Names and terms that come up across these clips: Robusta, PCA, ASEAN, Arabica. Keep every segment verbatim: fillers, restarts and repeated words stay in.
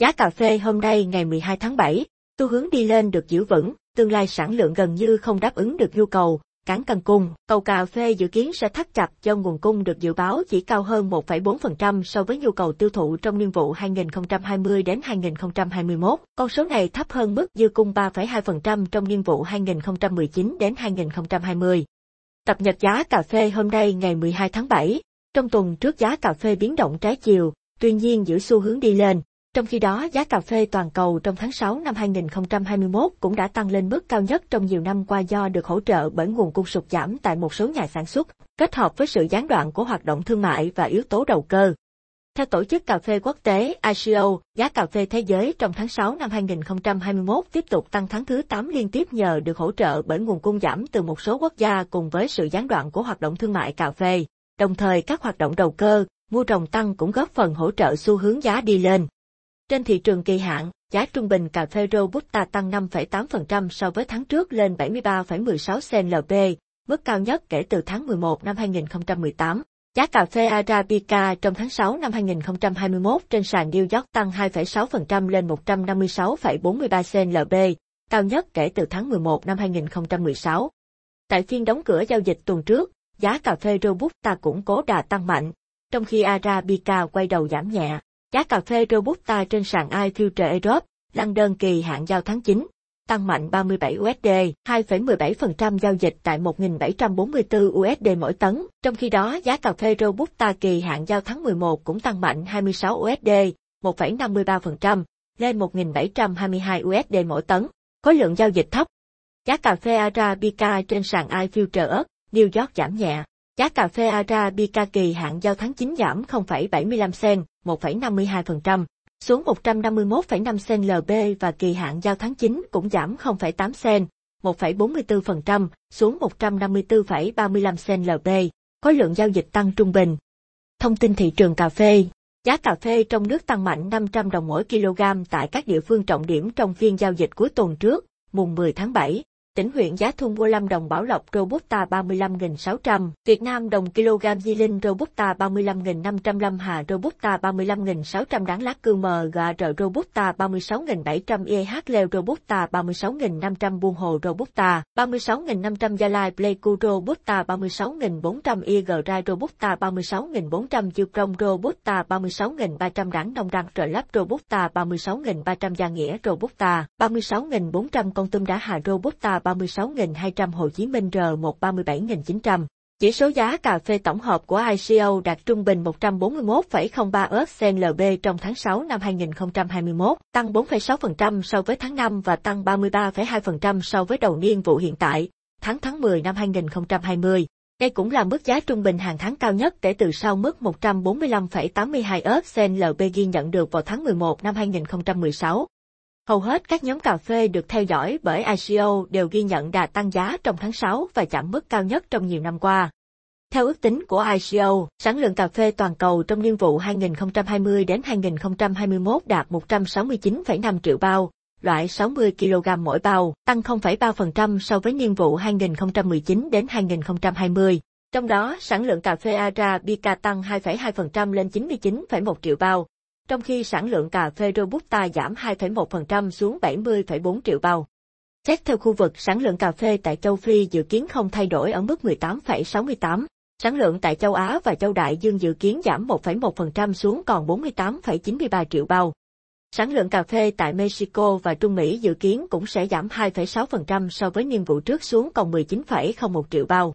Giá cà phê hôm nay ngày mười hai tháng bảy, xu hướng đi lên được giữ vững, tương lai sản lượng gần như không đáp ứng được nhu cầu, cản cân cung. Cầu cà phê dự kiến sẽ thắt chặt do nguồn cung được dự báo chỉ cao hơn một phẩy bốn phần trăm so với nhu cầu tiêu thụ trong niên vụ hai nghìn không trăm hai mươi đến hai nghìn không trăm hai mươi mốt. Con số này thấp hơn mức dư cung ba phẩy hai phần trăm trong niên vụ hai nghìn không trăm mười chín đến hai nghìn không trăm hai mươi. Cập nhật giá cà phê hôm nay ngày mười hai tháng bảy. Trong tuần trước giá cà phê biến động trái chiều, tuy nhiên giữ xu hướng đi lên. Trong khi đó, giá cà phê toàn cầu trong tháng sáu năm hai nghìn không trăm hai mươi mốt cũng đã tăng lên mức cao nhất trong nhiều năm qua do được hỗ trợ bởi nguồn cung sụt giảm tại một số nhà sản xuất, kết hợp với sự gián đoạn của hoạt động thương mại và yếu tố đầu cơ. Theo Tổ chức Cà phê Quốc tế I C E O, giá cà phê thế giới trong tháng sáu năm hai nghìn không trăm hai mươi mốt tiếp tục tăng tháng thứ tám liên tiếp nhờ được hỗ trợ bởi nguồn cung giảm từ một số quốc gia cùng với sự gián đoạn của hoạt động thương mại cà phê. Đồng thời các hoạt động đầu cơ, mua ròng tăng cũng góp phần hỗ trợ xu hướng giá đi lên. Trên thị trường kỳ hạn, giá trung bình cà phê Robusta tăng năm phẩy tám phần trăm so với tháng trước lên bảy mươi ba phẩy mười sáu xê en lờ pê, mức cao nhất kể từ tháng mười một năm hai nghìn không trăm mười tám. Giá cà phê Arabica trong tháng sáu năm hai nghìn không trăm hai mươi mốt trên sàn New York tăng hai phẩy sáu phần trăm lên một trăm năm mươi sáu phẩy bốn mươi ba xê en lờ pê, cao nhất kể từ tháng mười một năm hai nghìn không trăm mười sáu. Tại phiên đóng cửa giao dịch tuần trước, giá cà phê Robusta cũng cố đà tăng mạnh, trong khi Arabica quay đầu giảm nhẹ. Giá cà phê Robusta trên sàn i xê e Futures Europe, London kỳ hạn giao tháng chín, tăng mạnh ba mươi bảy đô la, hai phẩy mười bảy phần trăm giao dịch tại một nghìn bảy trăm bốn mươi tư đô la mỗi tấn. Trong khi đó, giá cà phê Robusta kỳ hạn giao tháng mười một cũng tăng mạnh hai mươi sáu đô la, một phẩy năm mươi ba phần trăm, lên một nghìn bảy trăm hai mươi hai đô la mỗi tấn. Khối lượng giao dịch thấp. Giá cà phê Arabica trên sàn i xê e Futures, New York giảm nhẹ. Giá cà phê Arabica kỳ hạn giao tháng chín giảm không phẩy bảy mươi lăm xen, một phẩy năm mươi hai phần trăm, xuống một trăm năm mươi mốt phẩy năm xen lờ pê và kỳ hạn giao tháng chín cũng giảm không phẩy tám xen, một phẩy bốn mươi tư phần trăm, xuống một trăm năm mươi tư phẩy ba mươi lăm xen lờ pê. Khối lượng giao dịch tăng trung bình. Thông tin thị trường cà phê. Giá cà phê trong nước tăng mạnh năm trăm đồng mỗi kg tại các địa phương trọng điểm trong phiên giao dịch cuối tuần trước, mùng mười tháng bảy. Tỉnh huyện giá thu mua năm đồng Bảo Lộc Robusta ba mươi lăm nghìn sáu trăm, Việt Nam đồng kg Di Linh Robusta ba mươi lăm nghìn năm trăm, Lâm Hà Robusta ba mươi lăm nghìn sáu trăm, Đán Lát Cư Mờ giê rờ Robusta ba mươi sáu nghìn bảy trăm, i hát Leo Robusta ba mươi sáu nghìn năm trăm, Buôn Hồ Robusta ba mươi sáu nghìn năm trăm, Gia Lai Pleiku Robusta ba mươi sáu nghìn bốn trăm, i giê Rai Robusta ba mươi sáu nghìn bốn trăm, Dư Prong Robusta ba mươi sáu nghìn ba trăm, Đảng Đông Đăng Trợ Lắp Robusta ba mươi sáu nghìn ba trăm, Gia Nghĩa Robusta ba mươi sáu nghìn bốn trăm, Con Tum Đá Hà Robusta ba mươi sáu nghìn hai trăm, Hồ Chí Minh R một ba mươi bảy nghìn chín trăm. Chỉ số giá cà phê tổng hợp của i xê e o đạt trung bình một trăm bốn mươi mốt phẩy không ba xê en lờ pê trong tháng sáu năm hai nghìn không trăm hai mươi mốt, tăng bốn phẩy sáu phần trăm so với tháng năm và tăng ba mươi ba phẩy hai phần trăm so với đầu niên vụ hiện tại, tháng tháng mười năm hai nghìn không trăm hai mươi. Đây cũng là mức giá trung bình hàng tháng cao nhất kể từ sau mức một trăm bốn mươi lăm phẩy tám mươi hai xê en lờ pê ghi nhận được vào tháng mười một năm hai nghìn không trăm mười sáu. Hầu hết các nhóm cà phê được theo dõi bởi i xê e o đều ghi nhận đà tăng giá trong tháng sáu và chạm mức cao nhất trong nhiều năm qua. Theo ước tính của i xê e o, sản lượng cà phê toàn cầu trong niên vụ hai nghìn không trăm hai mươi đến hai nghìn không trăm hai mươi mốt đạt một trăm sáu mươi chín phẩy năm triệu bao, loại sáu mươi ki lô gam mỗi bao, tăng không phẩy ba phần trăm so với niên vụ hai nghìn không trăm mười chín đến hai nghìn không trăm hai mươi. Trong đó, sản lượng cà phê Arabica tăng hai phẩy hai phần trăm lên chín mươi chín phẩy một triệu bao, trong khi sản lượng cà phê Robusta giảm hai phẩy một phần trăm xuống bảy mươi phẩy bốn triệu bao. Xét theo khu vực, sản lượng cà phê tại châu Phi dự kiến không thay đổi ở mức mười tám phẩy sáu mươi tám, sản lượng tại châu Á và châu Đại Dương dự kiến giảm một phẩy một phần trăm xuống còn bốn mươi tám phẩy chín mươi ba triệu bao. Sản lượng cà phê tại Mexico và Trung Mỹ dự kiến cũng sẽ giảm hai phẩy sáu phần trăm so với niên vụ trước xuống còn mười chín phẩy không một triệu bao.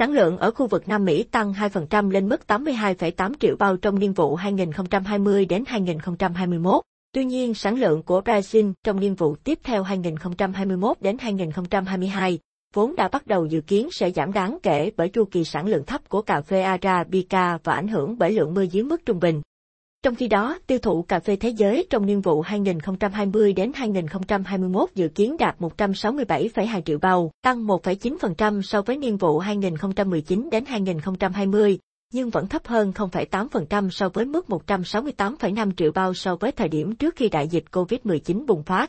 Sản lượng ở khu vực Nam Mỹ tăng hai phần trăm lên mức tám mươi hai phẩy tám triệu bao trong niên vụ hai nghìn không trăm hai mươi đến hai nghìn không trăm hai mươi mốt. Tuy nhiên, sản lượng của Brazil trong niên vụ tiếp theo hai nghìn không trăm hai mươi mốt đến hai nghìn không trăm hai mươi hai vốn đã bắt đầu dự kiến sẽ giảm đáng kể bởi chu kỳ sản lượng thấp của cà phê Arabica và ảnh hưởng bởi lượng mưa dưới mức trung bình. Trong khi đó, tiêu thụ cà phê thế giới trong niên vụ hai nghìn không trăm hai mươi đến hai nghìn không trăm hai mươi mốt dự kiến đạt một trăm sáu mươi bảy phẩy hai triệu bao, tăng một phẩy chín phần trăm so với niên vụ hai nghìn không trăm mười chín đến hai nghìn không trăm hai mươi, nhưng vẫn thấp hơn không phẩy tám phần trăm so với mức một trăm sáu mươi tám phẩy năm triệu bao so với thời điểm trước khi đại dịch covid mười chín bùng phát.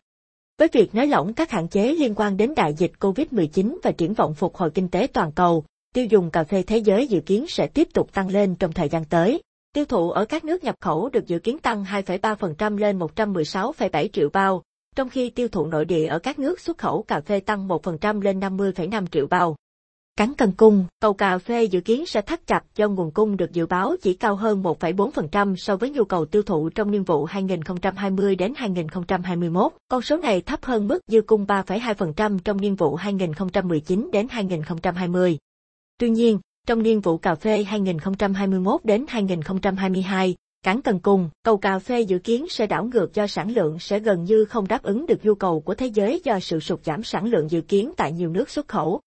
Với việc nới lỏng các hạn chế liên quan đến đại dịch covid mười chín và triển vọng phục hồi kinh tế toàn cầu, tiêu dùng cà phê thế giới dự kiến sẽ tiếp tục tăng lên trong thời gian tới. Tiêu thụ ở các nước nhập khẩu được dự kiến tăng hai phẩy ba phần trăm lên một trăm mười sáu phẩy bảy triệu bao, trong khi tiêu thụ nội địa ở các nước xuất khẩu cà phê tăng một phần trăm lên năm mươi phẩy năm triệu bao. Cán cân cung, cầu cà phê dự kiến sẽ thắt chặt do nguồn cung được dự báo chỉ cao hơn một phẩy bốn phần trăm so với nhu cầu tiêu thụ trong niên vụ hai nghìn không trăm hai mươi đến hai nghìn không trăm hai mươi mốt. Con số này thấp hơn mức dư cung ba phẩy hai phần trăm trong niên vụ hai nghìn không trăm mười chín đến hai nghìn không trăm hai mươi. Tuy nhiên, trong niên vụ cà phê hai nghìn không trăm hai mươi mốt đến hai nghìn không trăm hai mươi hai, cán cân cung, cầu cà phê dự kiến sẽ đảo ngược do sản lượng sẽ gần như không đáp ứng được nhu cầu của thế giới do sự sụt giảm sản lượng dự kiến tại nhiều nước xuất khẩu.